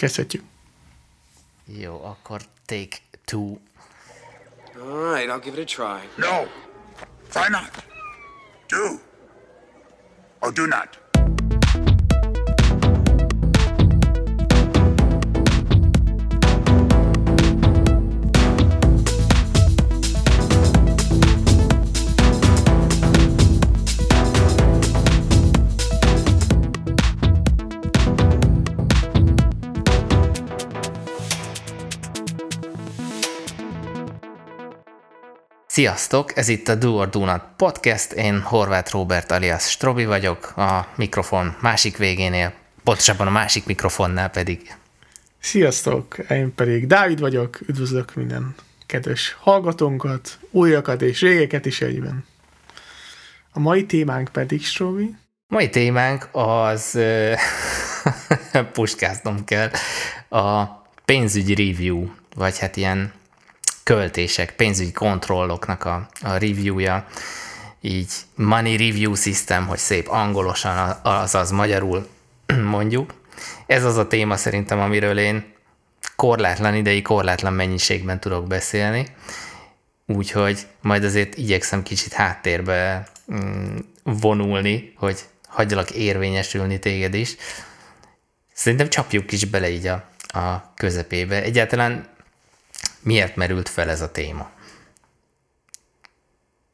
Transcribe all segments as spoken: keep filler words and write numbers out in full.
Kezdhetjük. Jó, akkor take two. All right, I'll give it a try. No, why not? Do or do not. Sziasztok, ez itt a Duor Dunat Podcast, én Horváth Robert alias Strobi vagyok, a mikrofon másik végénél, pontosabban a másik mikrofonnál pedig. Sziasztok, én pedig Dávid vagyok, üdvözlök minden kedves hallgatónkat, újakat és régeket is egyben. A mai témánk pedig, Strobi? Mai témánk az, puskáznom kell, a pénzügyi review, vagy hát ilyen költések, pénzügyi kontrolloknak a, a review-ja, így money review system, hogy szép angolosan, azaz magyarul mondjuk. Ez az a téma szerintem, amiről én korlátlan idei, korlátlan mennyiségben tudok beszélni, úgyhogy majd azért igyekszem kicsit háttérbe vonulni, hogy hagyjalak érvényesülni téged is. Szerintem csapjuk is bele így a, a közepébe. Egyáltalán miért merült fel ez a téma?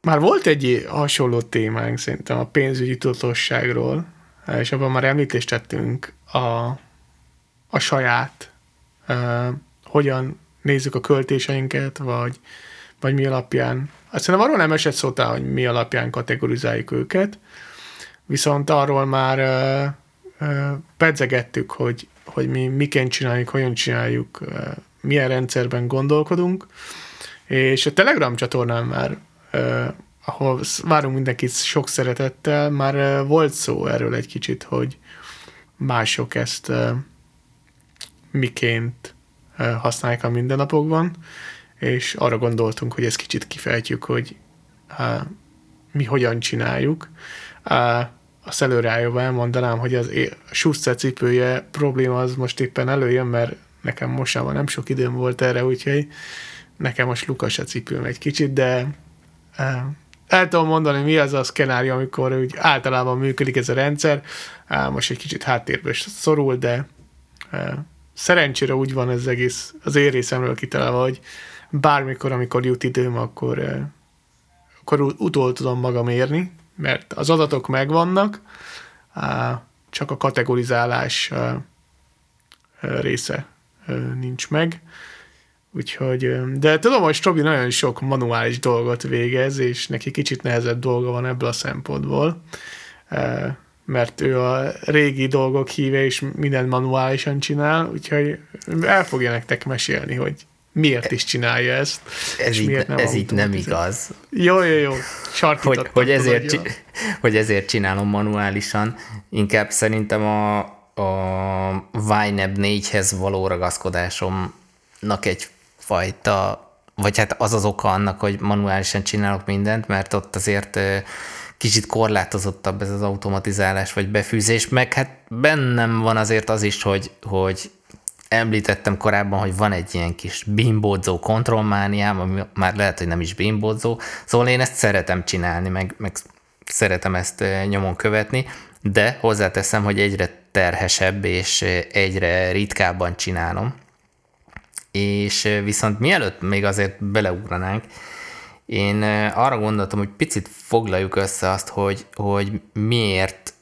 Már volt egy hasonló témánk szerintem a pénzügyi tudatosságról, és abban már említést tettünk a, a saját, uh, hogyan nézzük a költéseinket, vagy, vagy mi alapján. Azt szerintem arról nem esett szótá, hogy mi alapján kategorizáljuk őket, viszont arról már uh, uh, pedzegettük, hogy, hogy mi miként csináljuk, hogyan csináljuk, uh, milyen rendszerben gondolkodunk, és a Telegram csatornán már, eh, ahol várunk mindenkit sok szeretettel, már eh, volt szó erről egy kicsit, hogy mások ezt eh, miként eh, használják a mindennapokban, és arra gondoltunk, hogy ezt kicsit kifejtjük, hogy eh, mi hogyan csináljuk. Eh, azt előreállóban elmondanám, hogy az a suszce cipője probléma az most éppen előjön, mert nekem mostában nem sok időm volt erre, úgyhogy nekem most Lukas a cipőm egy kicsit, de el tudom mondani, mi az a szkenárió, amikor úgy általában működik ez a rendszer. Most egy kicsit háttérbe szorul, de szerencsére úgy van ez egész az én részemről kitalálva, hogy bármikor, amikor jut időm, akkor, akkor utol tudom magam érni, mert az adatok megvannak, csak a kategorizálás része nincs meg. Úgyhogy, de tudom, hogy Strobi nagyon sok manuális dolgot végez, és neki kicsit nehezebb dolga van ebből a szempontból, mert ő a régi dolgok híve, és mindent manuálisan csinál, úgyhogy el fogja nektek mesélni, hogy miért is csinálja ezt. Ez, így, nem ez így nem igaz. Jó, jó, jó. Hogy, hogy, ezért tudod, csi- hogy ezért csinálom manuálisan. Inkább szerintem a a Wynab négyhez való ragaszkodásomnak egyfajta, vagy hát az az oka annak, hogy manuálisan csinálok mindent, mert ott azért kicsit korlátozottabb ez az automatizálás vagy befűzés, meg hát bennem van azért az is, hogy, hogy említettem korábban, hogy van egy ilyen kis bimbódzó kontrollmániám, ami már lehet, hogy nem is bimbódzó, szóval én ezt szeretem csinálni, meg, meg szeretem ezt nyomon követni, de hozzáteszem, hogy egyre terhesebb, és egyre ritkábban csinálom. És viszont mielőtt még azért beleugranánk, én arra gondoltam, hogy picit foglaljuk össze azt, hogy, hogy miért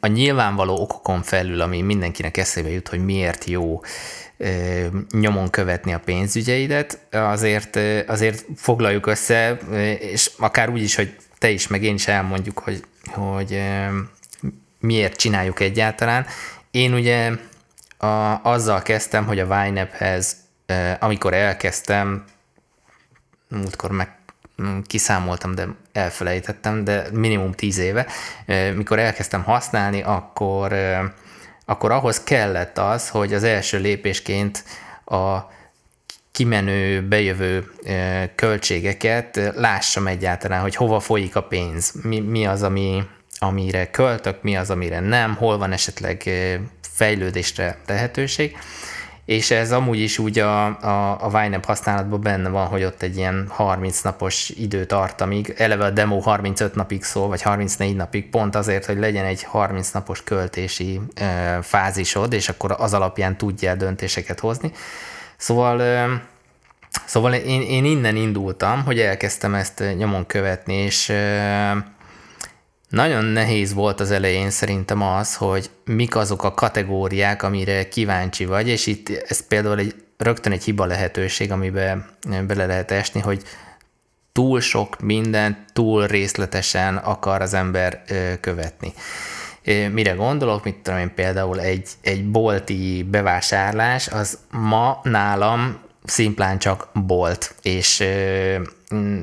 a nyilvánvaló okokon felül, ami mindenkinek eszébe jut, hogy miért jó nyomon követni a pénzügyeidet, azért, azért foglaljuk össze, és akár úgy is, hogy te is, meg én is elmondjuk, hogy, hogy miért csináljuk egyáltalán. Én ugye a, azzal kezdtem, hogy a Wynab-hez, amikor elkezdtem, múltkor meg kiszámoltam, de elfelejtettem, de minimum tíz éve, mikor elkezdtem használni, akkor, akkor ahhoz kellett az, hogy az első lépésként a kimenő, bejövő költségeket lássam egyáltalán, hogy hova folyik a pénz, mi, mi az, ami amire költök, mi az, amire nem, hol van esetleg fejlődésre lehetőség, és ez amúgy is úgy a, a, a YNAB használatban benne van, hogy ott egy ilyen harminc napos időtartamig, eleve a demo harmincöt napig szól, vagy harmincnégy napig, pont azért, hogy legyen egy harminc napos költési ö, fázisod, és akkor az alapján tudjál döntéseket hozni. Szóval... Ö, Szóval én, én innen indultam, hogy elkezdtem ezt nyomon követni, és nagyon nehéz volt az elején szerintem az, hogy mik azok a kategóriák, amire kíváncsi vagy, és itt ez például egy, rögtön egy hiba lehetőség, amiben bele lehet esni, hogy túl sok mindent túl részletesen akar az ember követni. Mire gondolok, mit tudom én, például egy, egy bolti bevásárlás, az ma nálam szimplán csak bolt, és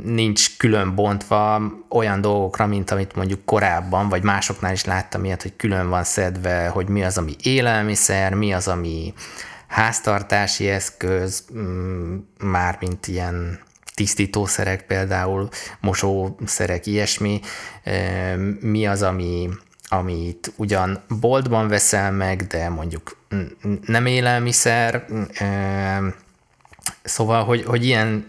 nincs külön bontva olyan dolgokra, mint amit mondjuk korábban, vagy másoknál is láttam ilyet, hogy külön van szedve, hogy mi az, ami élelmiszer, mi az, ami háztartási eszköz, mármint ilyen tisztítószerek például, mosószerek, ilyesmi, mi az, ami... amit ugyan boltban veszel meg, de mondjuk nem élelmiszer, szóval, hogy, hogy ilyen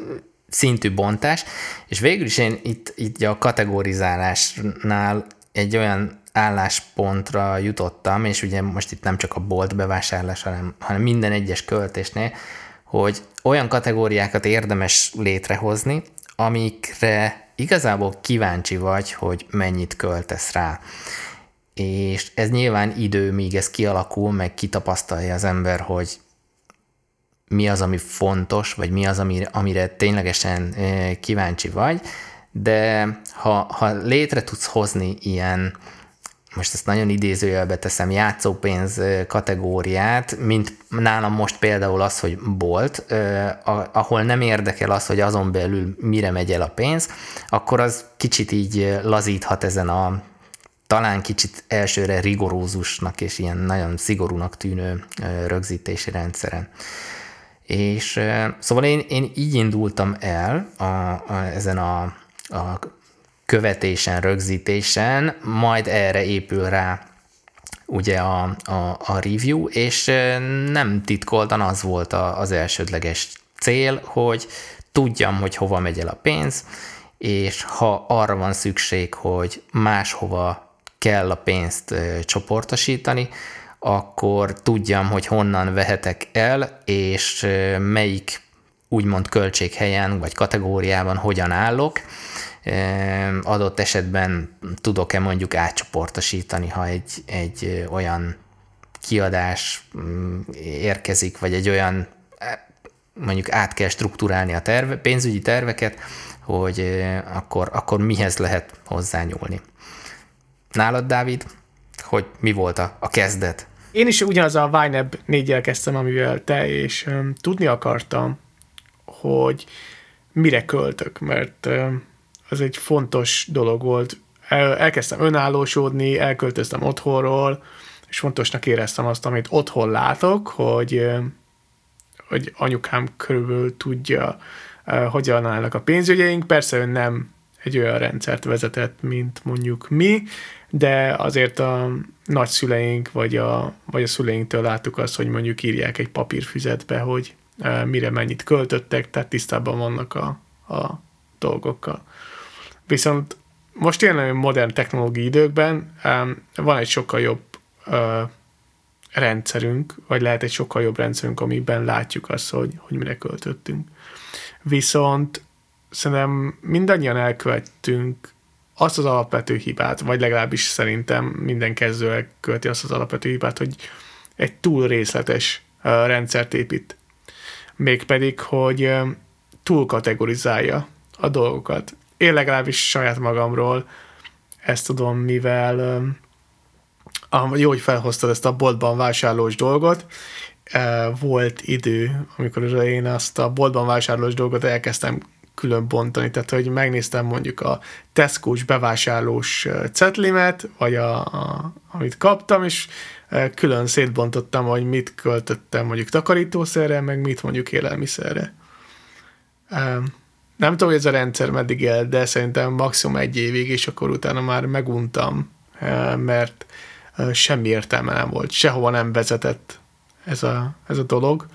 szintű bontás, és végül is én itt, itt a kategorizálásnál egy olyan álláspontra jutottam, és ugye most itt nem csak a bolt bevásárlás, hanem, hanem minden egyes költésnél, hogy olyan kategóriákat érdemes létrehozni, amikre igazából kíváncsi vagy, hogy mennyit költesz rá. És ez nyilván idő, míg ez kialakul, meg kitapasztalja az ember, hogy mi az, ami fontos, vagy mi az, amire, amire ténylegesen kíváncsi vagy, de ha, ha létre tudsz hozni ilyen, most ezt nagyon idézőjelbe teszem, játszópénz kategóriát, mint nálam most például az, hogy bolt, ahol nem érdekel az, hogy azon belül mire megy el a pénz, akkor az kicsit így lazíthat ezen a talán kicsit elsőre rigorózusnak és ilyen nagyon szigorúnak tűnő rögzítési rendszeren. És szóval én, én így indultam el a, a, ezen a, a követésen, rögzítésen, majd erre épül rá ugye a, a, a review, és nem titkoltan az volt a, az elsődleges cél, hogy tudjam, hogy hova megy el a pénz, és ha arra van szükség, hogy máshova kell a pénzt csoportosítani, akkor tudjam, hogy honnan vehetek el, és melyik úgymond költséghelyen vagy kategóriában hogyan állok. Adott esetben tudok-e mondjuk átcsoportosítani, ha egy, egy olyan kiadás érkezik, vagy egy olyan, mondjuk át kell strukturálni a terve, pénzügyi terveket, hogy akkor, akkor mihez lehet hozzányúlni. Nálad, Dávid, hogy mi volt a, a kezdet? Én is ugyanaz a YNAB néggyel kezdtem, amivel te, és um, tudni akartam, hogy mire költök, mert um, az egy fontos dolog volt. El, elkezdtem önállósodni, elköltöztem otthonról, és fontosnak éreztem azt, amit otthon látok, hogy, um, hogy anyukám körülbelül tudja, uh, hogyan állnak a pénzügyeink. Persze ő nem egy olyan rendszert vezetett, mint mondjuk mi, de azért a nagyszüleink, vagy a, vagy a szüleinktől láttuk azt, hogy mondjuk írják egy papírfüzetbe, hogy e, mire mennyit költöttek, tehát tisztában vannak a, a dolgokkal. Viszont most ilyen modern technológiai időkben e, van egy sokkal jobb e, rendszerünk, vagy lehet egy sokkal jobb rendszerünk, amiben látjuk azt, hogy, hogy mire költöttünk. Viszont szerintem mindannyian elkövettünk azt az alapvető hibát, vagy legalábbis szerintem minden kezdő elköveti azt az alapvető hibát, hogy egy túl részletes uh, rendszert épít. Mégpedig, hogy uh, túl kategorizálja a dolgokat. Én legalábbis saját magamról ezt tudom, mivel uh, jó, hogy felhoztad ezt a boltban vásárlós dolgot, uh, volt idő, amikor én azt a boltban vásárlós dolgot elkezdtem külön bontani, tehát hogy megnéztem mondjuk a Tesco-s bevásárlós cetlimet, vagy a, a, amit kaptam, és külön szétbontottam, hogy mit költöttem mondjuk takarítószerre, meg mit mondjuk élelmiszerre. Nem tudom, hogy ez a rendszer meddig él, de szerintem maximum egy évig, és akkor utána már meguntam, mert semmi értelme nem volt, sehova nem vezetett ez a, ez a dolog.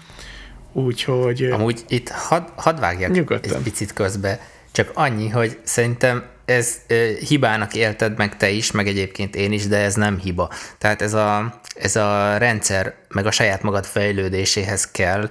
Úgyhogy... Amúgy itt had, hadd vágjak nyugodtan egy picit közbe, csak annyi, hogy szerintem ez ö, hibának élted meg te is, meg egyébként én is, de ez nem hiba. Tehát ez a, ez a rendszer meg a saját magad fejlődéséhez kell,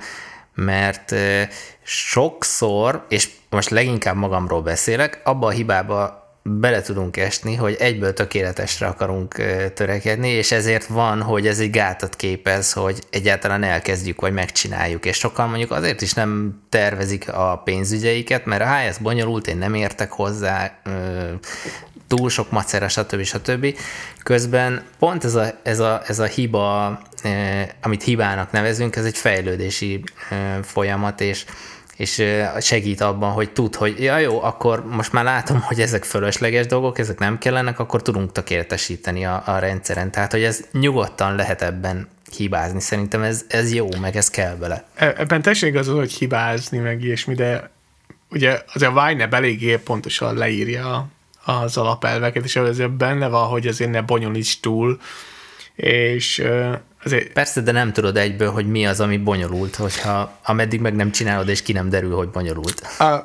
mert ö, sokszor, és most leginkább magamról beszélek, abba a hibába bele tudunk esni, hogy egyből tökéletesre akarunk törekedni, és ezért van, hogy ez egy gátat képez, hogy egyáltalán elkezdjük, vagy megcsináljuk, és sokan mondjuk azért is nem tervezik a pénzügyeiket, mert há, ez bonyolult, én nem értek hozzá, túl sok macera, stb. stb. Közben pont ez a, ez a, ez a hiba, amit hibának nevezünk, ez egy fejlődési folyamat, és és segít abban, hogy tud, hogy ja jó, akkor most már látom, hogy ezek fölösleges dolgok, ezek nem kellenek, akkor tudunk tökéletesíteni a, a rendszeren. Tehát, hogy ez nyugodtan lehet ebben hibázni. Szerintem ez, ez jó, meg ez kell bele. Ebben teljesen igaz az, hogy hibázni, meg ilyesmi, de ugye az a Wine-eb eléggé pontosan leírja az alapelveket, és azért benne van, hogy azért ne bonyolíts túl, és... Azért... Persze, de nem tudod egyből, hogy mi az, ami bonyolult, hogyha ameddig meg nem csinálod, és ki nem derül, hogy bonyolult. A,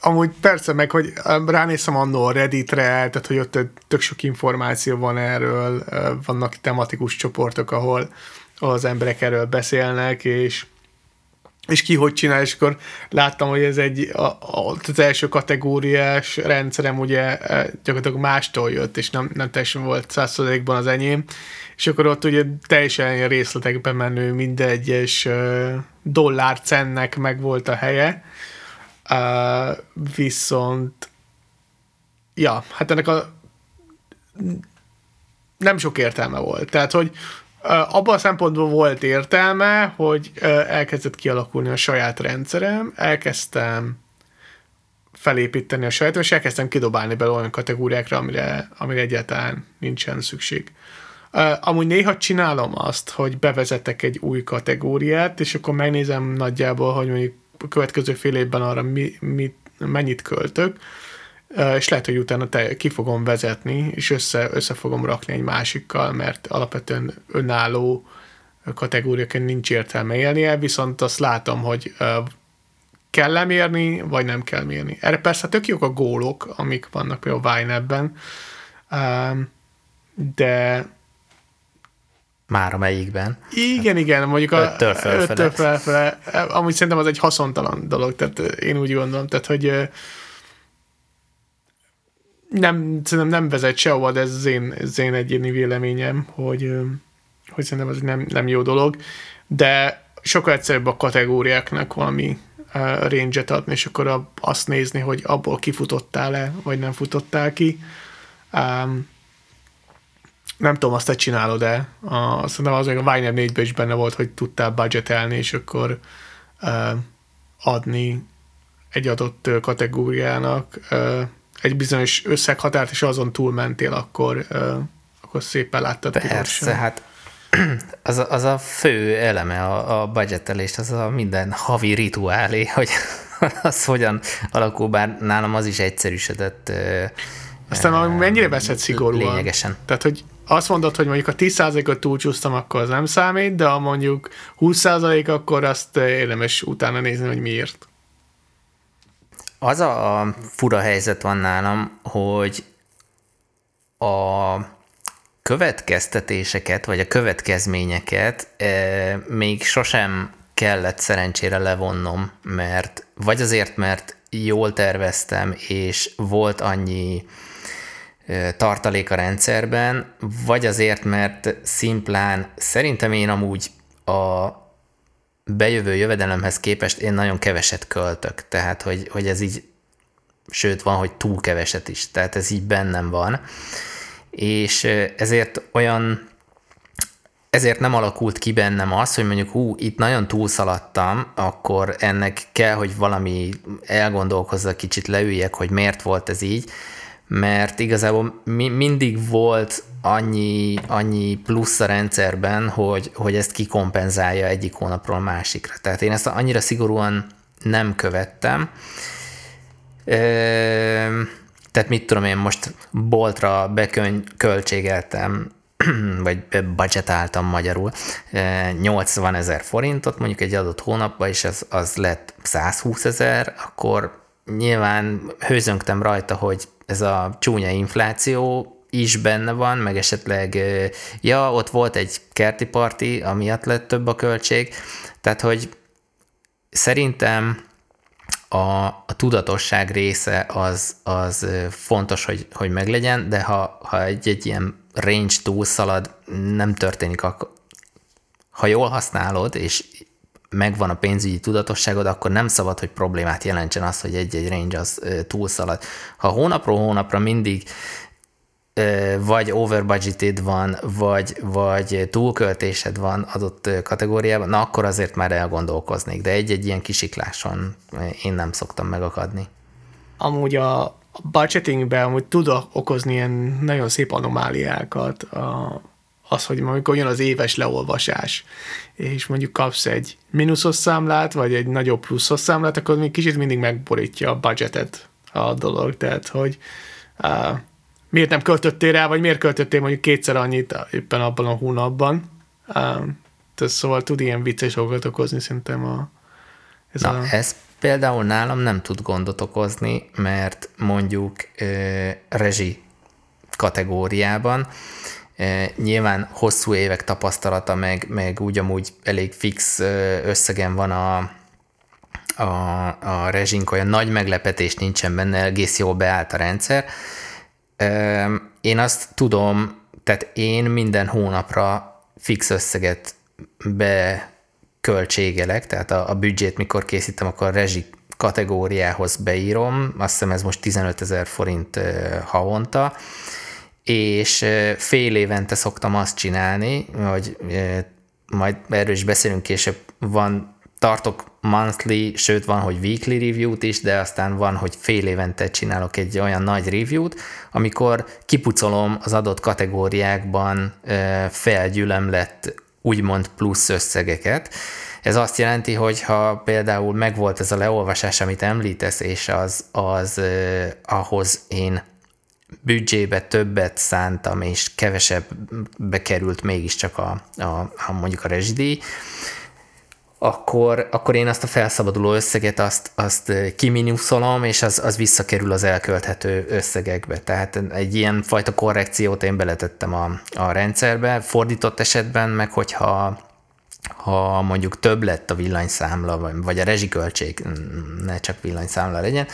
amúgy persze, meg hogy ránézem annó a Redditre, tehát hogy ott tök sok információ van erről, vannak tematikus csoportok, ahol az emberek erről beszélnek, és, és ki hogy csinál, és akkor láttam, hogy ez egy a, a, az első kategóriás rendszerem ugye gyakorlatilag mástól jött, és nem, nem teljesen volt száz százalékban az enyém, és akkor ott ugye teljesen részletekbe menő minden egyes dollárcennek meg volt a helye, uh, viszont ja, hát ennek a nem sok értelme volt, tehát hogy uh, abban a szempontból volt értelme, hogy uh, elkezdett kialakulni a saját rendszerem, elkezdtem felépíteni a saját, és elkezdtem kidobálni belőle olyan kategóriákra, amire, amire egyáltalán nincsen szükség. Uh, amúgy néha csinálom azt, hogy bevezetek egy új kategóriát, és akkor megnézem nagyjából, hogy mondjuk a következő fél évben arra mi, mit, mennyit költök, uh, és lehet, hogy utána te, ki fogom vezetni, és össze, össze fogom rakni egy másikkal, mert alapvetően önálló kategóriaként nincs értelme élnie, viszont azt látom, hogy uh, kell-e mérni, vagy nem kell mérni. Erre persze tök jók a gólok, amik vannak például Wine-ben, uh, de már amelyikben. Igen, igen, mondjuk a öttől felfele. öttől felfele. Amúgy szerintem az egy haszontalan dolog, tehát én úgy gondolom, tehát hogy nem, szerintem nem vezet sehova, de ez az én, az én egyéni véleményem, hogy, hogy szerintem ez nem, nem jó dolog, de sokkal egyszerűbb a kategóriáknak valami range-et adni, és akkor azt nézni, hogy abból kifutottál-e, vagy nem futottál ki. Um, Nem tudom, azt te csinálod-e. A, szerintem az még a Wine négyben is benne volt, hogy tudtál budgetelni, és akkor uh, adni egy adott kategóriának uh, egy bizonyos összeghatárt, és azon túlmentél, akkor, uh, akkor szépen láttad. Persze, hát az a, az a fő eleme a, a budgetelést, az a minden havi rituálé, hogy az hogyan alakul, bár nálam az is egyszerűsödött. Uh, Aztán uh, mennyire veszed szigorúan? Lényegesen. Tehát, hogy azt mondod, hogy mondjuk a tíz százalékot túlcsúsztam, akkor az nem számít, de ha mondjuk húsz százalék, akkor azt érdemes utána nézni, hogy miért. Az a fura helyzet van nálam, hogy a következtetéseket, vagy a következményeket e, még sosem kellett szerencsére levonnom, mert vagy azért, mert jól terveztem, és volt annyi tartalék a rendszerben, vagy azért, mert szimplán szerintem én amúgy a bejövő jövedelemhez képest én nagyon keveset költök, tehát hogy, hogy ez így, sőt van, hogy túl keveset is, tehát ez így bennem van, és ezért olyan, ezért nem alakult ki bennem az, hogy mondjuk hú, itt nagyon túlszaladtam, akkor ennek kell, hogy valami elgondolkozza, kicsit leüljek, hogy miért volt ez így, mert igazából mi, mindig volt annyi, annyi plusz a rendszerben, hogy, hogy ezt kikompenzálja egyik hónapról másikra. Tehát én ezt annyira szigorúan nem követtem. Ö, tehát mit tudom én, most boltra beköltségeltem vagy budgetáltam magyarul, nyolcvanezer forintot mondjuk egy adott hónapban, és az, az lett százhúszezer, akkor nyilván hőzöngtem rajta, hogy ez a csúnya infláció is benne van, meg esetleg, ja, ott volt egy kerti parti, amiatt lett több a költség, tehát, hogy szerintem a, a tudatosság része az, az fontos, hogy, hogy meglegyen, de ha, ha egy, egy ilyen range túlszalad, nem történik akkor. Ha jól használod, és megvan a pénzügyi tudatosságod, akkor nem szabad, hogy problémát jelentsen az, hogy egy-egy range az túlszalad. Ha hónapról hónapra mindig vagy overbudgeted van, vagy, vagy túlköltésed van adott kategóriában, na akkor azért már elgondolkoznék, de egy-egy ilyen kisikláson én nem szoktam megakadni. Amúgy a budgetingben amúgy tud okozni ilyen nagyon szép anomáliákat az, hogy amikor jön az éves leolvasás, és mondjuk kapsz egy mínuszos számlát, vagy egy nagyobb pluszos számlát, akkor még kicsit mindig megborítja a budgetet a dolog, tehát hogy miért nem költöttél rá, vagy miért költöttél mondjuk kétszer annyit éppen abban a hónapban. Szóval tud ilyen vicces dolgot okozni szerintem. A, ez, Na, a... ez például nálam nem tud gondot okozni, mert mondjuk e, rezsi kategóriában e, nyilván hosszú évek tapasztalata, meg, meg úgy amúgy elég fix összegen van a a, a rezsink, olyan nagy meglepetés nincsen benne, egész jól beállt a rendszer. Én azt tudom, tehát én minden hónapra fix összeget beköltségelek, tehát a, a büdzsét mikor készítem, akkor a rezsi kategóriához beírom, azt hiszem ez most tizenötezer forint havonta, és fél évente szoktam azt csinálni, hogy majd erről is beszélünk később, van tartok monthly, sőt van, hogy weekly review-t is, de aztán van, hogy fél évente csinálok egy olyan nagy review-t, amikor kipucolom az adott kategóriákban felgyülemlett úgymond plusz összegeket. Ez azt jelenti, hogy ha például megvolt ez a leolvasás, amit említesz, és az, az eh, ahhoz én büdzsébe többet szántam, és kevesebb bekerült mégiscsak a, a, a mondjuk a rezsidíj, Akkor, akkor én azt a felszabaduló összeget azt, azt kiminuszolom, és az, az visszakerül az elkölthető összegekbe. Tehát egy ilyen fajta korrekciót én beletettem a, a rendszerbe. Fordított esetben meg, hogyha ha mondjuk több lett a villanyszámla, vagy a rezsiköltség, ne csak villanyszámla legyen,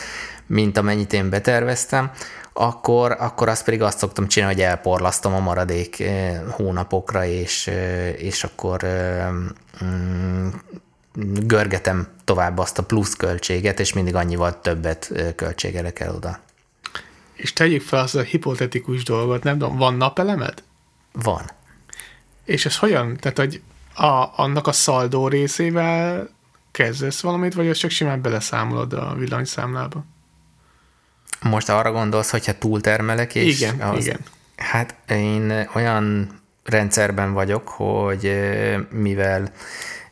mint amennyit én beterveztem, akkor, akkor azt pedig azt szoktam csinálni, hogy elporlasztom a maradék hónapokra, és, és akkor mm, görgetem tovább azt a plusz költséget, és mindig annyival többet költségelek el oda. És tegyük fel azt a hipotetikus dolgot, nem tudom, van napelemed? Van. És ez hogyan? Tehát, hogy A, annak a szaldó részével kezdesz valamit, vagy azt csak simán beleszámolod a villanyszámlába? Most arra gondolsz, hogyha túltermelek, és... Igen, az, igen. Hát én olyan rendszerben vagyok, hogy mivel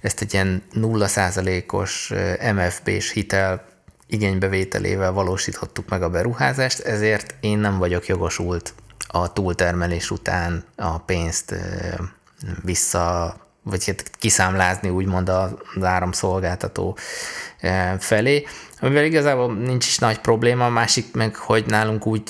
ezt egy ilyen nulla százalékos em ef bé-s hitel igénybevételével valósíthattuk meg a beruházást, ezért én nem vagyok jogosult a túltermelés után a pénzt vissza... vagy kiszámlázni úgymond az áramszolgáltató felé, amivel igazából nincs is nagy probléma, a másik meg, hogy nálunk úgy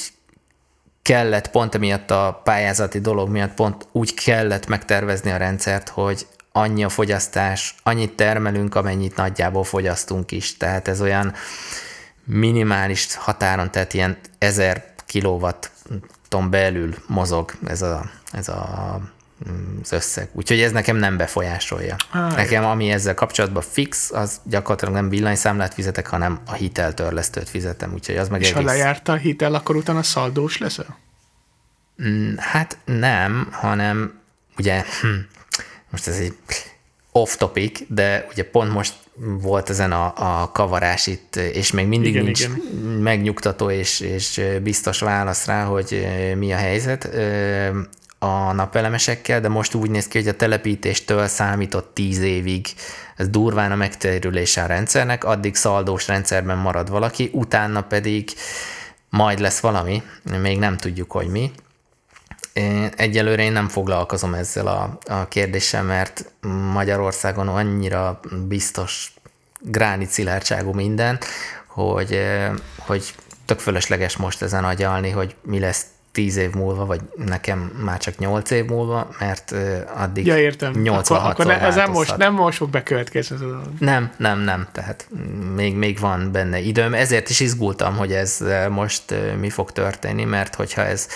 kellett, pont emiatt a pályázati dolog miatt pont úgy kellett megtervezni a rendszert, hogy annyi a fogyasztás, annyit termelünk, amennyit nagyjából fogyasztunk is, tehát ez olyan minimális határon, tehát ilyen ezer kilowatton belül mozog ez a, ez a az összeg. Úgyhogy ez nekem nem befolyásolja. Ah, nekem, ami ezzel kapcsolatban fix, az gyakorlatilag nem villanyszámlát fizetek, hanem a hiteltörlesztőt fizetem. Úgyhogy az meg és egész... ha lejárt a hitel, akkor utána szaldós leszel? Hát nem, hanem ugye, most ez egy off topic, de ugye pont most volt ezen a, a kavarás itt, és még mindig igen, nincs igen. megnyugtató és, és biztos válasz rá, hogy mi a helyzet a napelemesekkel, de most úgy néz ki, hogy a telepítéstől számított tíz évig, ez durván a megtérülése a rendszernek, addig szaldós rendszerben marad valaki, utána pedig majd lesz valami, még nem tudjuk, hogy mi, egyelőre én nem foglalkozom ezzel a, a kérdéssel, mert Magyarországon annyira biztos gránit szilárdságú minden, hogy, hogy tök fölösleges most ezen agyalni, hogy mi lesz tíz év múlva, vagy nekem már csak nyolc év múlva, mert addig ja, értem. nyolcvanhatszor akkor, akkor változhat. Nem most, nem most fog bekövetkezni. Nem, nem, nem, tehát még, még van benne időm. Ezért is izgultam, hogy ez most mi fog történni, mert hogyha ez,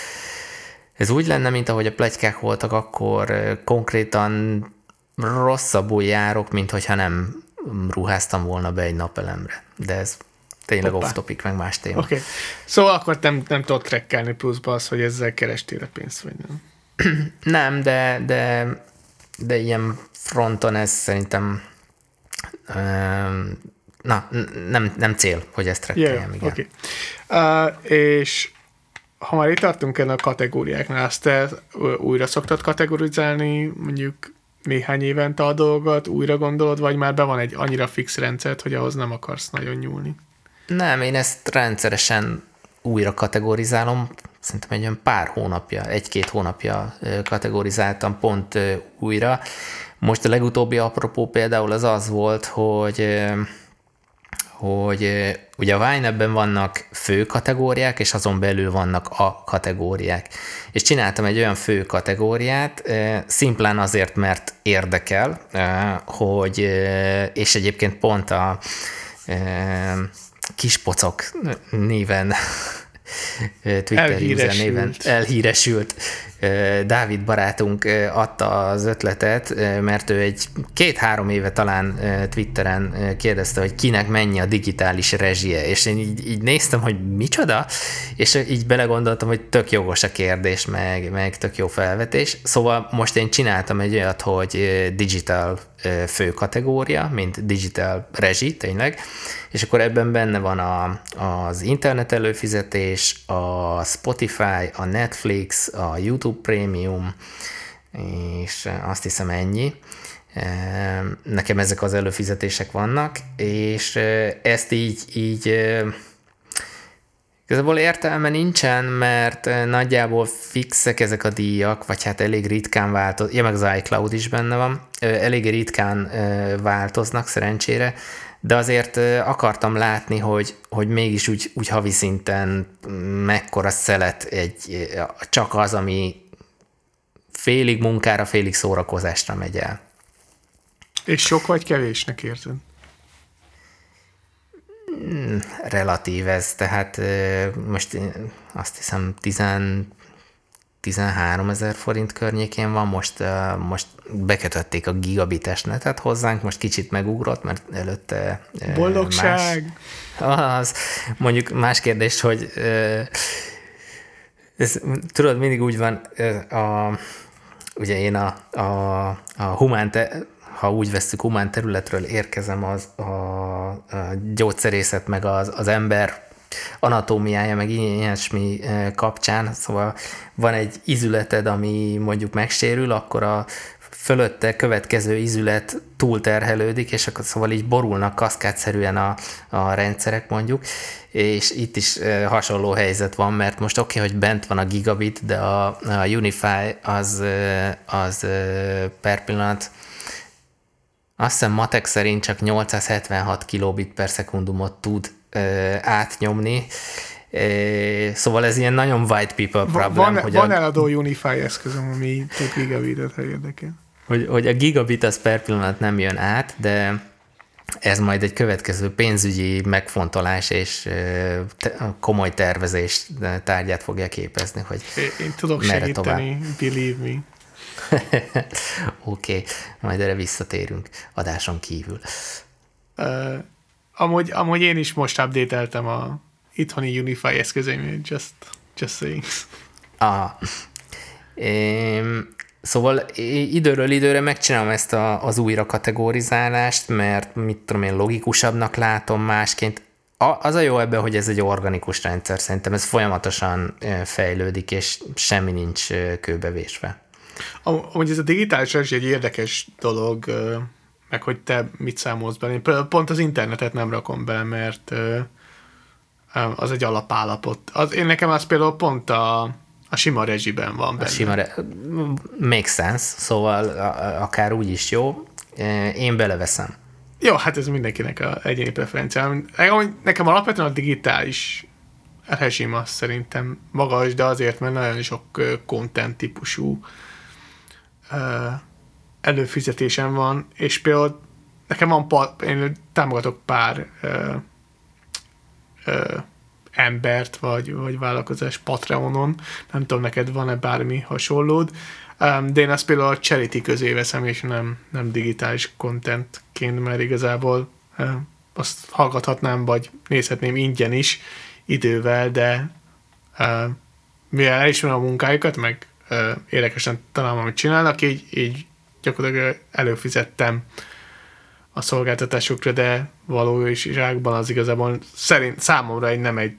ez úgy lenne, mint ahogy a pletykák voltak, akkor konkrétan rosszabbul járok, mint hogyha nem ruháztam volna be egy napelemre. De ez tényleg Hoppá. off-topic, meg más téma. Oké. Okay. Szóval akkor nem, nem tudod trekkelni pluszba az, hogy ezzel kerestél pénzt, vagy nem? Nem, de, de, de ilyen fronton ez szerintem uh, na, nem, nem cél, hogy ezt trekkeljem. Yeah, okay. uh, és ha már itt tartunk ennél a kategóriáknál, azt te újra szoktad kategorizálni, mondjuk néhány évente a dolgot, újra gondolod, vagy már be van egy annyira fix rendszert, hogy ahhoz nem akarsz nagyon nyúlni? Nem, én ezt rendszeresen újra kategorizálom, szerintem egy olyan pár hónapja, egy-két hónapja kategorizáltam pont újra. Most a legutóbbi apropó például az az volt, hogy, hogy ugye a Vine-ben vannak fő kategóriák, és azon belül vannak a kategóriák. És csináltam egy olyan fő kategóriát, szimplán azért, mert érdekel, hogy, és egyébként pont a Kispocok néven, Twitter user néven elhíresült Dávid barátunk adta az ötletet, mert ő egy két-három éve talán Twitteren kérdezte, hogy kinek mennyi a digitális rezsie, és én így, így néztem, hogy micsoda, és így belegondoltam, hogy tök jogos a kérdés, meg, meg tök jó felvetés, szóval most én csináltam egy olyat, hogy digital fő kategória, mint digital rezsi, tényleg, és akkor ebben benne van a, az internet előfizetés, a Spotify, a Netflix, a YouTube Premium, és azt hiszem ennyi. Nekem ezek az előfizetések vannak, és ezt így, így igazából értelme nincsen, mert nagyjából fixek ezek a díjak, vagy hát elég ritkán változnak, ja, meg az iCloud is benne van, elég ritkán változnak szerencsére, de azért akartam látni, hogy, hogy mégis úgy, úgy havi szinten mekkora szelet egy, csak az, ami félig munkára, félig szórakozásra megy el. És sok vagy kevésnek érzed? Relatív ez, tehát most azt hiszem tizenhárom ezer forint környékén van, most, most bekötötték a gigabites netet hozzánk, most kicsit megugrott, mert előtte boldogság! Más, az, mondjuk más kérdés, hogy ez, tudod, mindig úgy van, a, ugye én a, a, a humán te, ha úgy vesszük, humán területről érkezem, az a, a gyógyszerészet, meg az, az ember anatómiája, meg ilyesmi kapcsán, szóval van egy izületed, ami mondjuk megsérül, akkor a fölötte következő izület túlterhelődik, és akkor szóval így borulnak kaszkádszerűen a, a rendszerek mondjuk, és itt is hasonló helyzet van, mert most oké, okay, hogy bent van a gigabit, de a, a Unifi az, az per pillanat, azt hiszem matek szerint csak nyolcszázhetvenhat kilobit per szekundumot tud ö, átnyomni. É, szóval ez ilyen nagyon white people problem. Van, hogy van a, eladó Unifi eszközöm, ami több gigabitet, ha érdekel. Hogy, hogy a gigabit az per pillanat nem jön át, de ez majd egy következő pénzügyi megfontolás és te, komoly tervezés tárgyát fogja képezni, hogy én, én tudok segíteni, tovább. Believe me. Oké, okay. Majd erre visszatérünk adáson kívül. Uh, amúgy, amúgy én is most update-eltem a itthoni Unifi eszközeim, just, just saying. Ah. É, szóval időről időre megcsinálom ezt a, az újra kategorizálást, mert mit tudom én, logikusabbnak látom másként. A, az a jó ebben, hogy ez egy organikus rendszer, szerintem ez folyamatosan fejlődik, és semmi nincs kőbevésve. Amúgy ez a digitális is egy érdekes dolog, meg hogy te mit számolsz bele. Én pont az internetet nem rakom be, mert az egy alapállapot. Az, én nekem az például pont a, a A sima rezsiben van benne. A sima re- Make sense, szóval a- akár úgy is jó. Én beleveszem. Jó, hát ez mindenkinek a egyéni preferenciám. Nekem alapvetően a digitális rezsim az szerintem magas, de azért, mert nagyon sok content típusú előfizetésem van, és például nekem van pár, én támogatok pár ö, ö, embert, vagy, vagy vállalkozás Patreonon, nem tudom, neked van-e bármi hasonlód, de én azt például a charity közé veszem, és nem, nem digitális contentként, mert igazából ö, azt hallgathatnám, vagy nézhetném ingyen is idővel, de ö, mivel elismerem a munkájukat, meg ö, érdekesen talán amit csinálnak, így, így gyakorlatilag előfizettem a szolgáltatásokra, de valóságban az igazából szerint számomra egy nem egy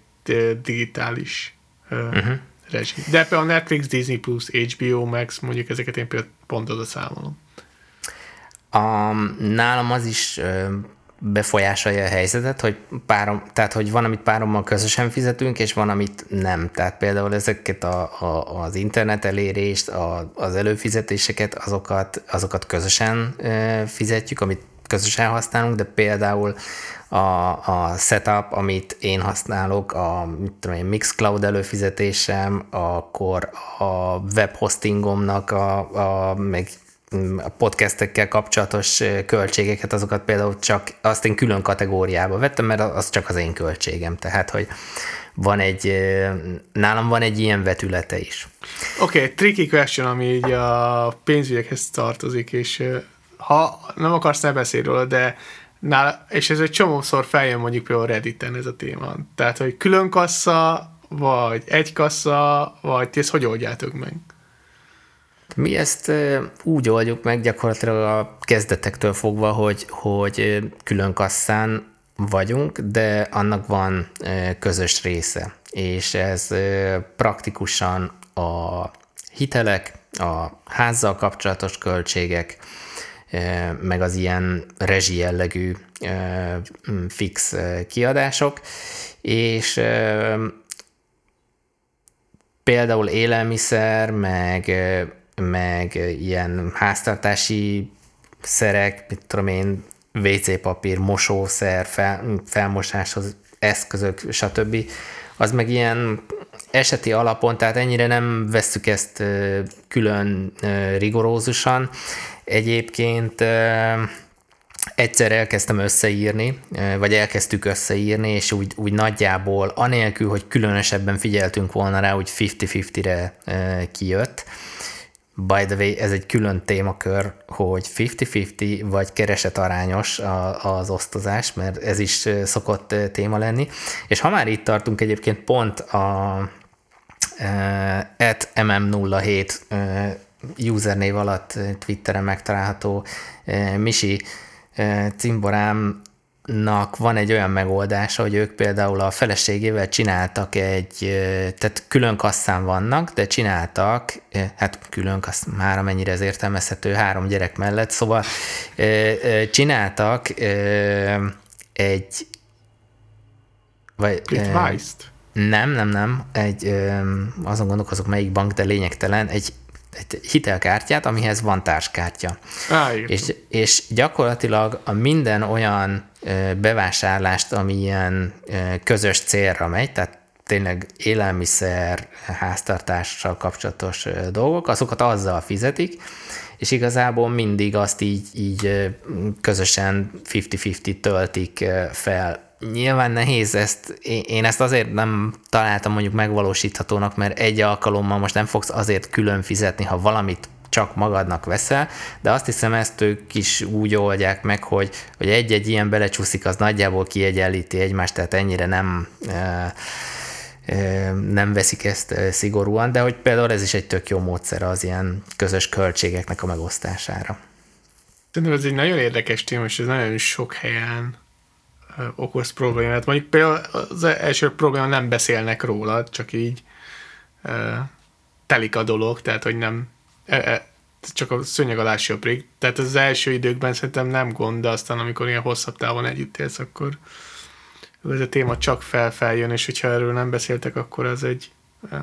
digitális uh-huh. rezsi. De például Netflix, Disney Plus, há bé o Max, mondjuk ezeket én például pont oda számolom. Um, nálam az is befolyásolja a helyzetet, hogy párom, tehát hogy van, amit párommal közösen fizetünk, és van, amit nem. Tehát például ezeket a, a, az internet elérést, a, az előfizetéseket, azokat, azokat közösen fizetjük, amit közösen használunk, de például a, a setup, amit én használok, a mit tudom én, Mixcloud előfizetésem, akkor a webhostingomnak, a, a, meg a podcastekkel kapcsolatos költségeket, azokat például csak azt én külön kategóriába vettem, mert az csak az én költségem. Tehát, hogy van egy, nálam van egy ilyen vetülete is. Oké, okay, tricky question, ami így a pénzügyekhez tartozik, és ha nem akarsz, ne beszélj róla, de nála, és ez egy csomószor feljön mondjuk például Redditen ez a téma. Tehát, hogy külön kassza, vagy egy kassza, vagy ti ezt hogy oldjátok meg? Mi ezt úgy oldjuk meg gyakorlatilag a kezdetektől fogva, hogy, hogy külön kasszán vagyunk, de annak van közös része. És ez praktikusan a hitelek, a házzal kapcsolatos költségek, meg az ilyen rezsi jellegű fix kiadások, és például élelmiszer, meg, meg ilyen háztartási szerek, mit tudom én, vé cé papír, mosószer, fel, felmosáshoz eszközök, stb. Az meg ilyen eseti alapon, tehát ennyire nem vesszük ezt külön rigorózusan. Egyébként egyszer elkezdtem összeírni, vagy elkezdtük összeírni, és úgy, úgy nagyjából, anélkül, hogy különösebben figyeltünk volna rá, úgy fifty-fifty-re kijött. By the way, ez egy külön témakör, hogy fifty-fifty vagy keresetarányos az osztozás, mert ez is szokott téma lenni. És ha már itt tartunk, egyébként pont a á té em em nulla hét usernév alatt Twitteren megtalálható Misi cimborámnak van egy olyan megoldása, hogy ők például a feleségével csináltak egy, tehát külön kasszán vannak, de csináltak, hát külön kasszán, már amennyire ez értelmezhető, három gyerek mellett, szóval csináltak egy... Vagy, nem, nem, nem, egy, azon gondolkozok melyik bank, de lényegtelen, egy egy hitelkártyát, amihez van társkártya. Ah, és, és gyakorlatilag a minden olyan bevásárlást, ami ilyen közös célra megy, tehát tényleg élelmiszer, háztartással kapcsolatos dolgok, azokat azzal fizetik, és igazából mindig azt így, így közösen fifty-fifty töltik fel. Nyilván nehéz ezt, én ezt azért nem találtam mondjuk megvalósíthatónak, mert egy alkalommal most nem fogsz azért külön fizetni, ha valamit csak magadnak veszel, de azt hiszem ezt ők is úgy oldják meg, hogy, hogy egy-egy ilyen belecsúszik, az nagyjából kiegyenlíti egymást, tehát ennyire nem, nem veszik ezt szigorúan, de hogy például ez is egy tök jó módszer az ilyen közös költségeknek a megosztására. Szerintem ez egy nagyon érdekes téma, és ez nagyon sok helyen okoz problémát. Mondjuk például az első probléma, nem beszélnek róla, csak így e, telik a dolog, tehát hogy nem e, e, csak a szőnyeg alá söprik. Tehát az első időkben szerintem nem gond, de aztán amikor ilyen hosszabb távon együtt élsz, akkor ez a téma csak felfeljön, és hogyha erről nem beszéltek, akkor ez egy e,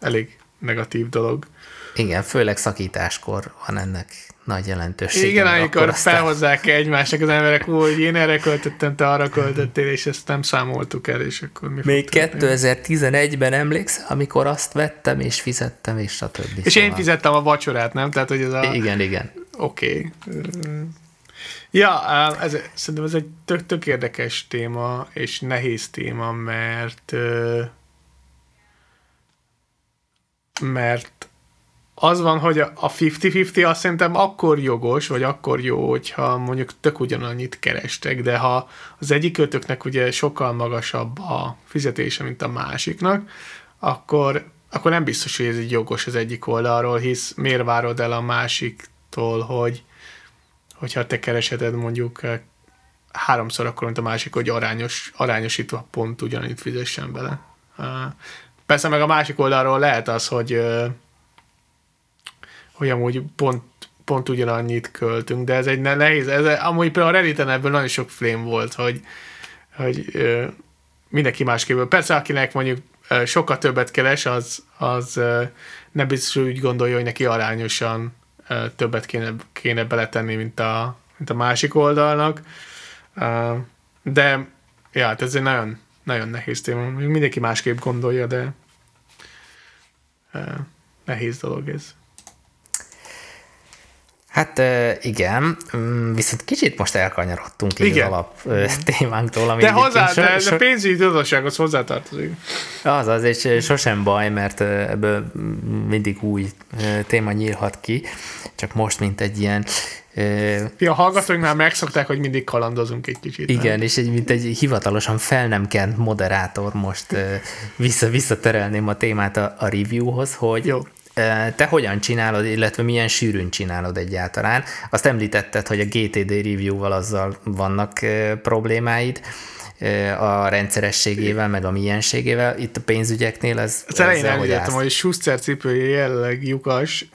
elég negatív dolog. Igen, főleg szakításkor van ennek nagy jelentősége. Igen, amikor aztán... felhozzák egymásnak az emberek, hogy én erre költöttem, te arra költöttél, és ezt nem számoltuk el, és akkor mi Még kétezer-tizenegyben emlékszel, amikor azt vettem, és fizettem, és stb. És szóval. Én fizettem a vacsorát, nem? Tehát, hogy ez a... Igen, igen. Oké. Okay. Ja, ez, szerintem ez egy tök, tök érdekes téma, és nehéz téma, mert mert az van, hogy a fifty-fifty azt szerintem akkor jogos, vagy akkor jó, hogyha mondjuk tök ugyanannyit kerestek, de ha az egyik kötöknek ugye sokkal magasabb a fizetése, mint a másiknak, akkor, akkor nem biztos, hogy ez egy jogos az egyik oldalról, hisz miért várod el a másiktól, hogy hogyha te kereseted mondjuk háromszor akkor, mint a másik, hogy arányos, arányosítva pont ugyanannyit fizessen bele. Persze meg a másik oldalról lehet az, hogy hogy amúgy pont, pont ugyanannyit költünk, de ez egy nehéz, ez, amúgy például a Redditen ebből nagyon sok flame volt, hogy, hogy ö, mindenki másképp. Persze, akinek mondjuk ö, sokkal többet keres, az, az ö, nem biztos, hogy úgy gondolja, hogy neki arányosan ö, többet kéne, kéne beletenni, mint a, mint a másik oldalnak. Ö, de ja, ez egy nagyon, nagyon nehéz téma. Mindenki másképp gondolja, de ö, nehéz dolog ez. Hát igen, viszont kicsit most elkanyarodtunk így az alap témánktól. De hozzá, de so, so... a pénzügyi tudatossághoz hozzátartozik. Az, az, és sosem baj, mert ebből mindig új téma nyílhat ki, csak most, mint egy ilyen... Ja, a hallgatóink már megszokták, hogy mindig kalandozunk egy kicsit. Igen, nem? És egy, mint egy hivatalosan fel nem kent moderátor most visszaterelném a témát a, a reviewhoz, hogy... Jó. Te hogyan csinálod, illetve milyen sűrűn csinálod egyáltalán? Azt említetted, hogy a gé té dé review-val azzal vannak problémáid, a rendszerességével, meg a mienségével. Itt a pénzügyeknél ez... Az elején említettem, hogy Schuster cipője jelleg lyukas.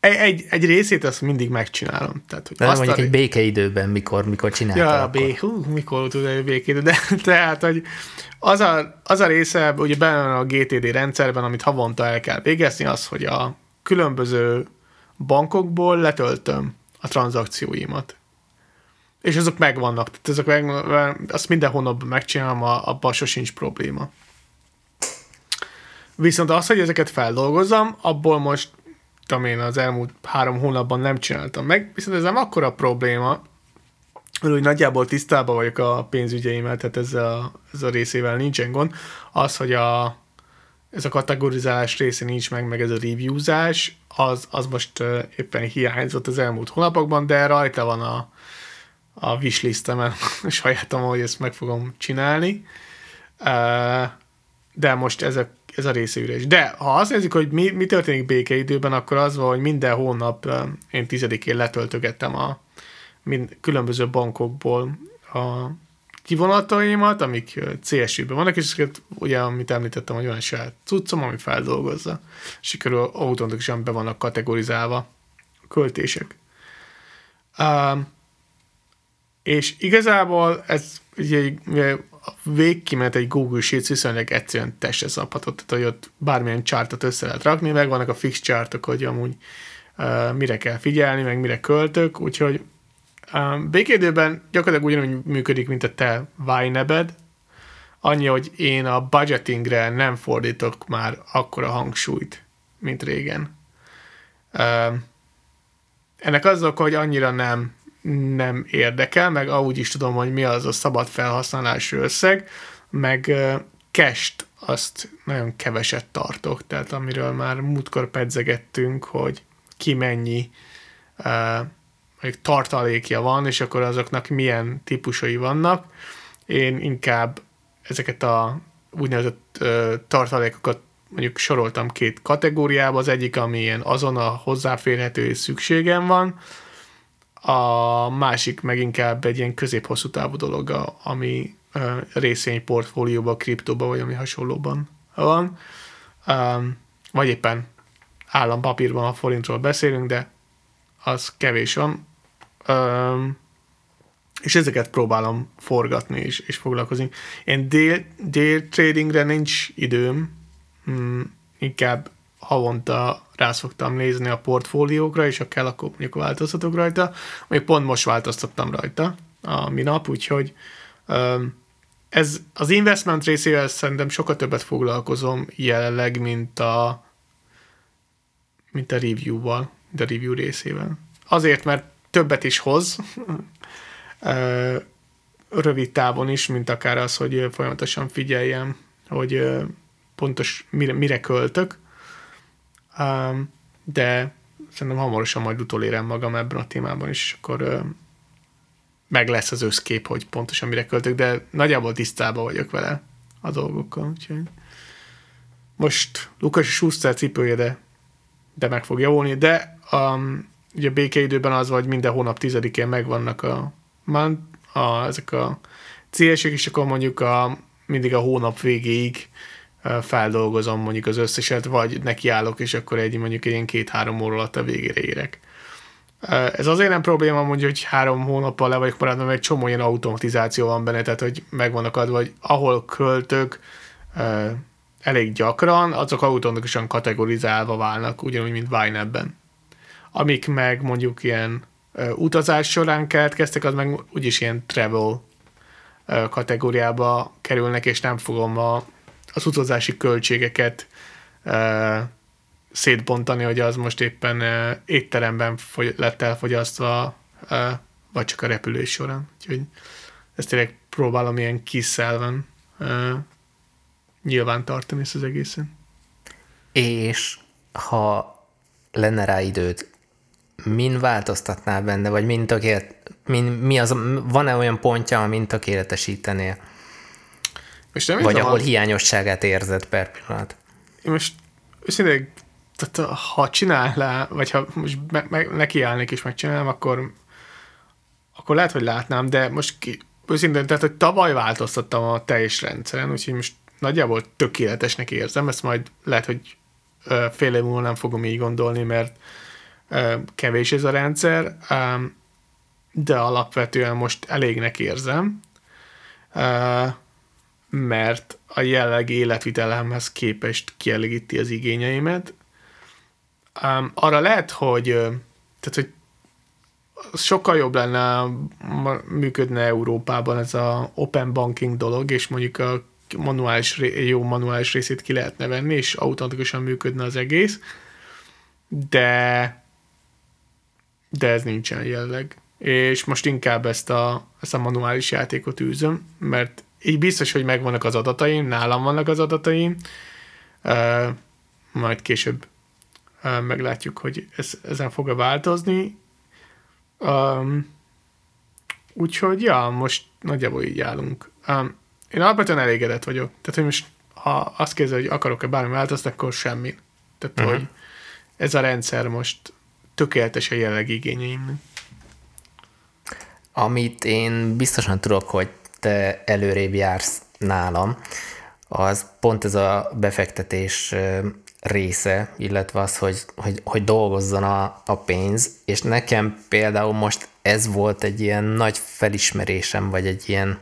Egy, egy részét azt mindig megcsinálom. Tehát, hogy de azt mondjuk a... egy békeidőben, mikor, mikor csináltál. Ja, bé... Hú, mikor tudod, hogy békeidő. De tehát, hogy az a, az a része, ugye benne a gé té dé rendszerben, amit havonta el kell végezni, az, hogy a különböző bankokból letöltöm a tranzakcióimat. És azok megvannak. Tehát azok meg, azt minden hónapban megcsinálom, abban sosincs probléma. Viszont az, hogy ezeket feldolgozzam, abból most amit én az elmúlt három hónapban nem csináltam meg, viszont ez nem akkora probléma, hogy nagyjából tisztában vagyok a pénzügyeimmel, tehát ez a, ez a részével nincsen gond. Az, hogy a, ez a kategorizálás része nincs meg, meg ez a reviewzás, az, az most éppen hiányzott az elmúlt hónapokban, de rajta van a, a wishlistemen, sajátom, hogy ezt meg fogom csinálni. De most ezek ez a része üres. De ha azt nézzük, hogy mi, mi történik békeidőben, akkor az van, hogy minden hónap én tizedikén letöltögettem a mind, különböző bankokból a kivonataimat, amik cé es ú-ben vannak, és ezeket ugye, amit említettem, hogy van egy saját cuccom, ami feldolgozza. És körül automatikusan be vannak kategorizálva a költések. Um, és igazából ez egy végkimenet egy Google Sheets viszonylag egyszerűen testre szabhatott, tehát hogy ott bármilyen chartot össze lehet rakni, meg vannak a fix chartok, hogy amúgy uh, mire kell figyelni, meg mire költök, úgyhogy um, békédőben gyakorlatilag ugyanúgy működik, mint a te Wine-ebed, annyi, hogy én a budgetingre nem fordítok már akkora hangsúlyt, mint régen. Uh, ennek az oka, hogy annyira nem nem érdekel, meg úgy is tudom, hogy mi az a szabad felhasználási összeg, meg cash-t azt nagyon keveset tartok, tehát amiről már múltkor pedzegettünk, hogy ki mennyi uh, tartalékja van, és akkor azoknak milyen típusai vannak. Én inkább ezeket a úgynevezett uh, tartalékokat mondjuk soroltam két kategóriába, az egyik, ami ilyen azon a hozzáférhető és szükségem van, a másik meg inkább egy ilyen közép-hosszú távú dolog, ami részvényportfólióban, kriptóban vagy ami hasonlóban van. Vagy éppen állampapírban, a forintról beszélünk, de az kevés van. És ezeket próbálom forgatni és, és foglalkozni. Én day tradingre nincs időm, inkább havonta rá szoktam nézni a portfóliókra, és ha kell, akkor mondjuk változtatok rajta. Még pont most változtattam rajta a minap, úgyhogy ez, az investment részével szerintem sokkal többet foglalkozom jelenleg, mint a mint a review-val, mint a review részével. Azért, mert többet is hoz, rövid távon is, mint akár az, hogy folyamatosan figyeljem, hogy pontos mire, mire költök, de szerintem hamarosan majd utolérem magam ebben a témában is, és akkor meg lesz az összkép, hogy pontosan mire költök, de nagyjából tisztában vagyok vele a dolgokkal, úgyhogy most Lukas Schuster cipője, de, de meg fog javulni, de um, ugye békeidőben az vagy minden hónap tizedikén megvannak a, a, a, ezek a célség, és akkor mondjuk a, mindig a hónap végéig feldolgozom mondjuk az összeset, vagy nekiállok, és akkor egy mondjuk ilyen két-három óra alatt a végére érek. Ez azért nem probléma, mondjuk, hogy három hónappal le vagyok maradva, mert egy csomó ilyen automatizáció van benne, tehát hogy megvannak adva, hogy ahol költök elég gyakran, azok automatikusan kategorizálva válnak, ugyanúgy, mint Wine-ben. Amik meg mondjuk ilyen utazás során keletkeztek, az meg úgyis ilyen travel kategóriába kerülnek, és nem fogom a az utazási költségeket uh, szétbontani, hogy az most éppen uh, étteremben fogy- lett elfogyasztva, uh, vagy csak a repülés során. Úgyhogy ezt tényleg próbálom ilyen kis szelven uh, nyilván tartani ezt az egészen. És ha lenne rá időd, min változtatnál benne, vagy min tökélet, min, mi az, van-e olyan pontja, amin tökéletesítenél? Most nem vagy ahol az... hiányosságát érzed per pillanat. Én most őszintén, tehát ha csinálnál, vagy ha most me- me- nekiállnék és megcsinálnám, akkor, akkor lehet, hogy látnám, de most ki, őszintén, tehát hogy tavaly változtattam a teljes rendszeren, úgyhogy most nagyjából tökéletesnek érzem, ezt majd lehet, hogy ö, fél év múlva nem fogom így gondolni, mert ö, kevés ez a rendszer, ö, de alapvetően most elégnek érzem. Ö, mert a jelenlegi életvitelemhez képest kielégíti az igényeimet. Um, arra lehet, hogy, tehát, hogy sokkal jobb lenne, működne Európában ez az open banking dolog, és mondjuk a manuális, jó manuális részét ki lehetne venni, és automatikusan működne az egész, de de ez nincsen jelenleg. És most inkább ezt a, ezt a manuális játékot űzöm, mert így biztos, hogy megvannak az adataim, nálam vannak az adataim, uh, majd később uh, meglátjuk, hogy ez, ezen fog-e változni. Um, úgyhogy, ja, most nagyjából így állunk. Um, én alapvetően elégedett vagyok. Tehát, hogy most, ha azt kérdez, hogy akarok-e bármi változni, akkor semmi. Tehát, uh-huh. hogy ez a rendszer most tökéletes a jelenlegi igényeimnek. Amit én biztosan tudok, hogy te előrébb jársz nálam, az pont ez a befektetés része, illetve az, hogy, hogy, hogy dolgozzon a, a pénz, és nekem például most ez volt egy ilyen nagy felismerésem, vagy egy ilyen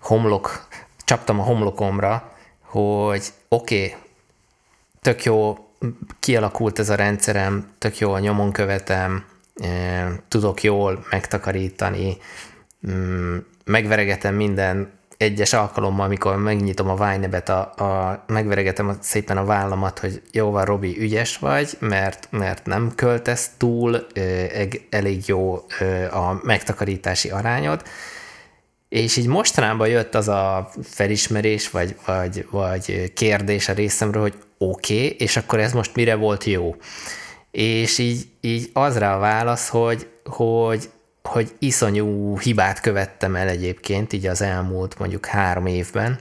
homlok, csaptam a homlokomra, hogy oké, okay, tök jó kialakult ez a rendszerem, tök jól nyomon követem, tudok jól megtakarítani, megveregetem minden egyes alkalommal, amikor megnyitom a Vine-et, a, a, megveregetem szépen a vállamat, hogy jó van, Robi, ügyes vagy, mert, mert nem költesz túl, elég jó a megtakarítási arányod. És így mostanában jött az a felismerés, vagy, vagy, vagy kérdés a részemről, hogy oké, okay, és akkor ez most mire volt jó? És így, így az rá a válasz, hogy, hogy hogy iszonyú hibát követtem el egyébként, így az elmúlt mondjuk három évben,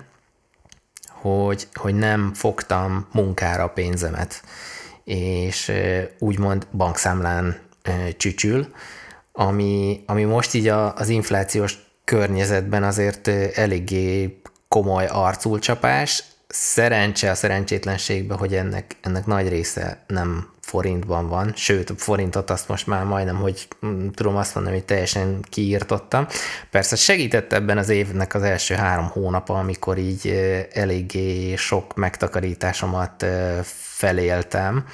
hogy, hogy nem fogtam munkára a pénzemet, és úgymond bankszámlán csücsül, ami, ami most így a, az inflációs környezetben azért eléggé komoly arculcsapás. Szerencse a szerencsétlenségben, hogy ennek, ennek nagy része nem forintban van, sőt, forintot azt most már majdnem, hogy tudom azt mondani, hogy teljesen kiirtottam. Persze segített ebben az évnek az első három hónapa, amikor így eléggé sok megtakarításomat feléltem,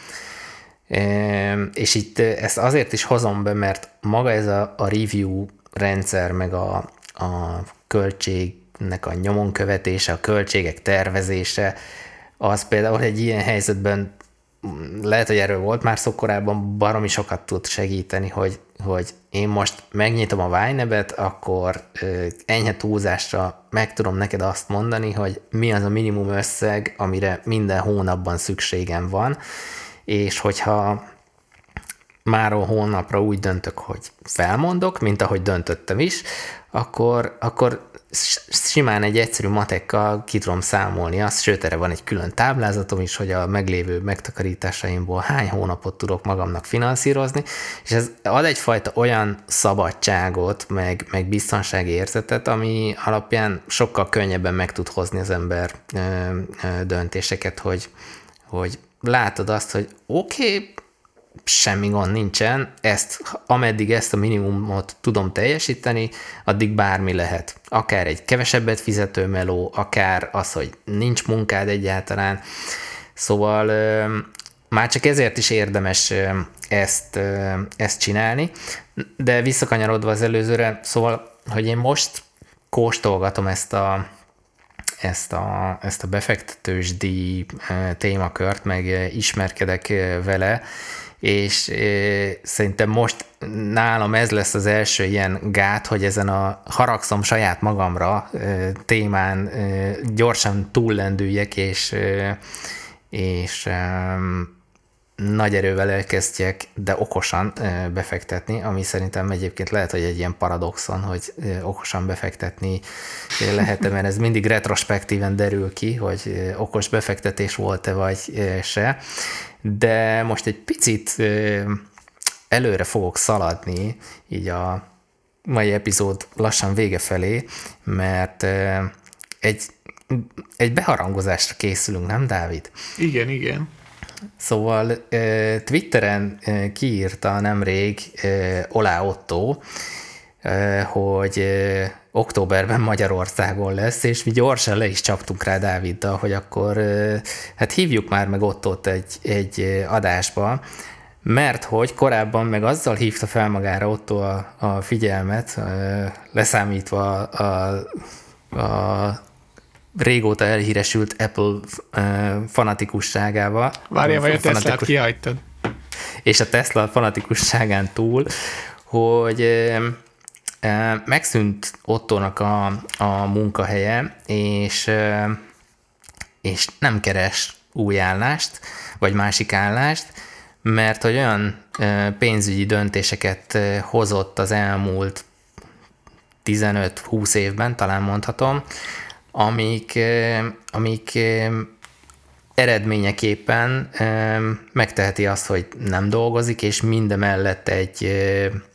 és itt ezt azért is hozom be, mert maga ez a, a review rendszer, meg a, a költségnek a nyomon követése, a költségek tervezése, az például egy ilyen helyzetben, lehet, hogy erről volt már szó korábban, baromi sokat tud segíteni, hogy, hogy én most megnyitom a Wynebet, akkor enyhe túlzásra meg tudom neked azt mondani, hogy mi az a minimum összeg, amire minden hónapban szükségem van, és hogyha máról holnapra úgy döntök, hogy felmondok, mint ahogy döntöttem is, akkor, akkor simán egy egyszerű matekkal ki tudom számolni azt, sőt, erre van egy külön táblázatom is, hogy a meglévő megtakarításaimból hány hónapot tudok magamnak finanszírozni, és ez ad egyfajta olyan szabadságot, meg, meg biztonságérzetet, ami alapján sokkal könnyebben meg tud hozni az ember ö, ö, döntéseket, hogy, hogy látod azt, hogy oké, okay, semmi gond nincsen, ezt, ameddig ezt a minimumot tudom teljesíteni, addig bármi lehet. Akár egy kevesebbet fizető meló, akár az, hogy nincs munkád egyáltalán. Szóval már csak ezért is érdemes ezt, ezt csinálni, de visszakanyarodva az előzőre, szóval, hogy én most kóstolgatom ezt a ezt a, ezt a befektetősdíj témakört, meg ismerkedek vele, és szerintem most nálam ez lesz az első ilyen gát, hogy ezen a haragszom saját magamra témán gyorsan túllendüljek, és, és nagy erővel elkezdjek, de okosan befektetni, ami szerintem egyébként lehet, hogy egy ilyen paradoxon, hogy okosan befektetni lehet-e, mert ez mindig retrospektíven derül ki, hogy okos befektetés volt-e vagy se, de most egy picit előre fogok szaladni így a mai epizód lassan vége felé, mert egy, egy beharangozásra készülünk, nem, Dávid? Igen, igen. Szóval Twitteren kiírta nemrég Oláh Ottó, hogy októberben Magyarországon lesz, és mi gyorsan le is csaptunk rá Dáviddal, hogy akkor hát hívjuk már meg Ottót egy, egy adásba, mert hogy korábban meg azzal hívta fel magára Ottó a, a figyelmet, leszámítva a, a régóta elhíresült Apple fanatikusságával. Várjál, vagy a Teslát fanatikus... kihagytad. És a Tesla fanatikusságán túl, hogy megszűnt Ottónak a, a munkahelye, és, és nem keres új állást, vagy másik állást, mert hogy olyan pénzügyi döntéseket hozott az elmúlt tizenöt-húsz évben, talán mondhatom, amik, amik eredményeképpen megteheti azt, hogy nem dolgozik, és mindemellett egy,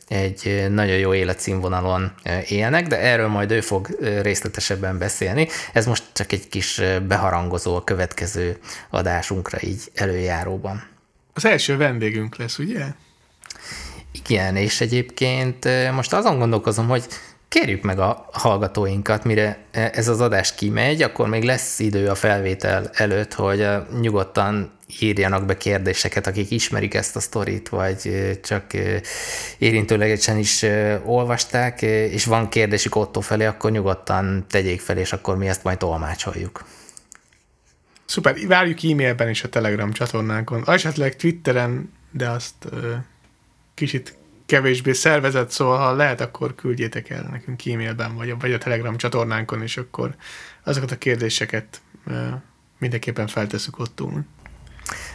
egy nagyon jó életszínvonalon élnek, de erről majd ő fog részletesebben beszélni. Ez most csak egy kis beharangozó a következő adásunkra így előjáróban. Az első vendégünk lesz, ugye? Igen, és egyébként most azon gondolkozom, hogy kérjük meg a hallgatóinkat, mire ez az adás kimegy, akkor még lesz idő a felvétel előtt, hogy nyugodtan írjanak be kérdéseket, akik ismerik ezt a sztorit, vagy csak érintőlegesen is olvasták, és van kérdésük Ottó felé, akkor nyugodtan tegyék fel, és akkor mi ezt majd tolmácsoljuk. Szuper, várjuk e-mailben és a Telegram csatornánkon, esetleg Twitteren, de azt kicsit kevésbé szervezett, szóval ha lehet, akkor küldjétek el nekünk e-mailben, vagy a, vagy a Telegram csatornánkon, és akkor azokat a kérdéseket e, mindenképpen feltesszük ott túl.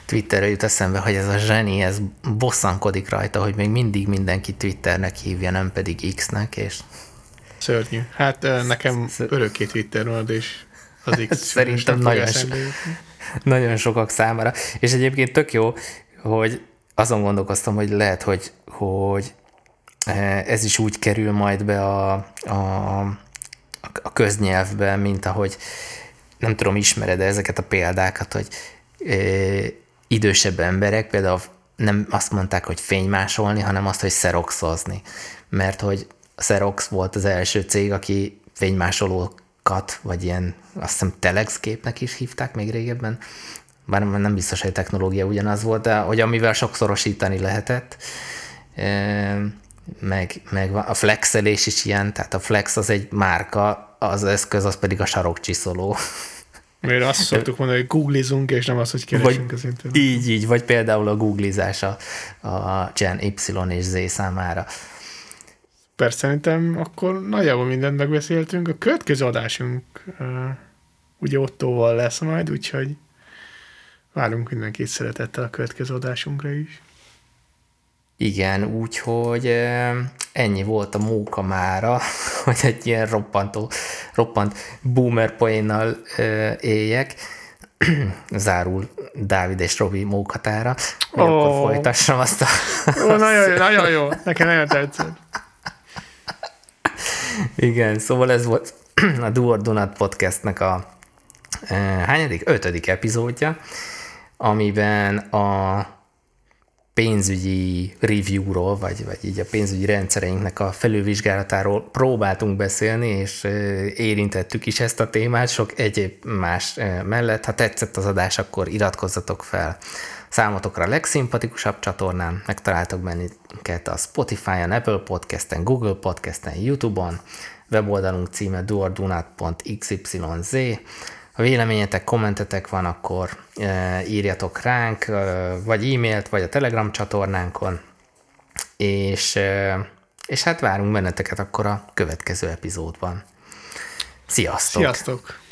Twitterre jut eszembe, hogy ez a zseni, ez bosszankodik rajta, hogy még mindig mindenki Twitternek hívja, nem pedig X-nek, és... Szörnyű. Hát nekem örökké Twitter marad, és az X... Szerintem nagyon, so, nagyon sokak számára. És egyébként tök jó, hogy azon gondolkoztam, hogy lehet, hogy, hogy ez is úgy kerül majd be a, a, a köznyelvbe, mint ahogy, nem tudom, ismered ezeket a példákat, hogy ö, idősebb emberek, például nem azt mondták, hogy fénymásolni, hanem azt, hogy xeroxozni. Mert hogy a Xerox volt az első cég, aki fénymásolókat, vagy ilyen, azt hiszem, Telex képnek is hívták még régebben, bár nem biztos, hogy a technológia ugyanaz volt, de hogy amivel sokszorosítani lehetett, meg, meg a flexelés is ilyen, tehát a flex az egy márka, az eszköz, az pedig a sarokcsiszoló. Mert azt szoktuk mondani, hogy googlizunk, és nem azt, hogy keresünk az interneten. Így, így, vagy például a googlizás a, a Gen Y és Z számára. Persze, szerintem akkor nagyjából mindent megbeszéltünk. A következő adásunk uh, ugye Ottóval lesz majd, úgyhogy várunk mindenkit szeretettel a következő adásunkra is. Igen, úgyhogy ennyi volt a móka mára, hogy egy ilyen roppantó, roppant boomer poénnal éljek. Zárul Dávid és Robi mókatára, hogy oh. akkor folytassam azt a... Oh, nagyon jó, nagyon jó, nekem nagyon tetszett. Igen, szóval ez volt a Duor Dunat Podcastnek a hányadik? Ötödik epizódja, amiben a pénzügyi review-ról, vagy, vagy így a pénzügyi rendszereinknek a felülvizsgálatáról próbáltunk beszélni, és érintettük is ezt a témát sok egyéb más mellett. Ha tetszett az adás, akkor iratkozzatok fel számotokra a legszimpatikusabb csatornán. Megtaláltok bennünket a Spotify-on, Apple Podcasten, Google Podcasten, YouTube-on, weboldalunk címe duordunat pont xyz. Ha véleményetek, kommentetek van, akkor e, írjatok ránk, e, vagy e-mailt, vagy a Telegram csatornánkon, és, e, és hát várunk benneteket akkor a következő epizódban. Sziasztok! Sziasztok!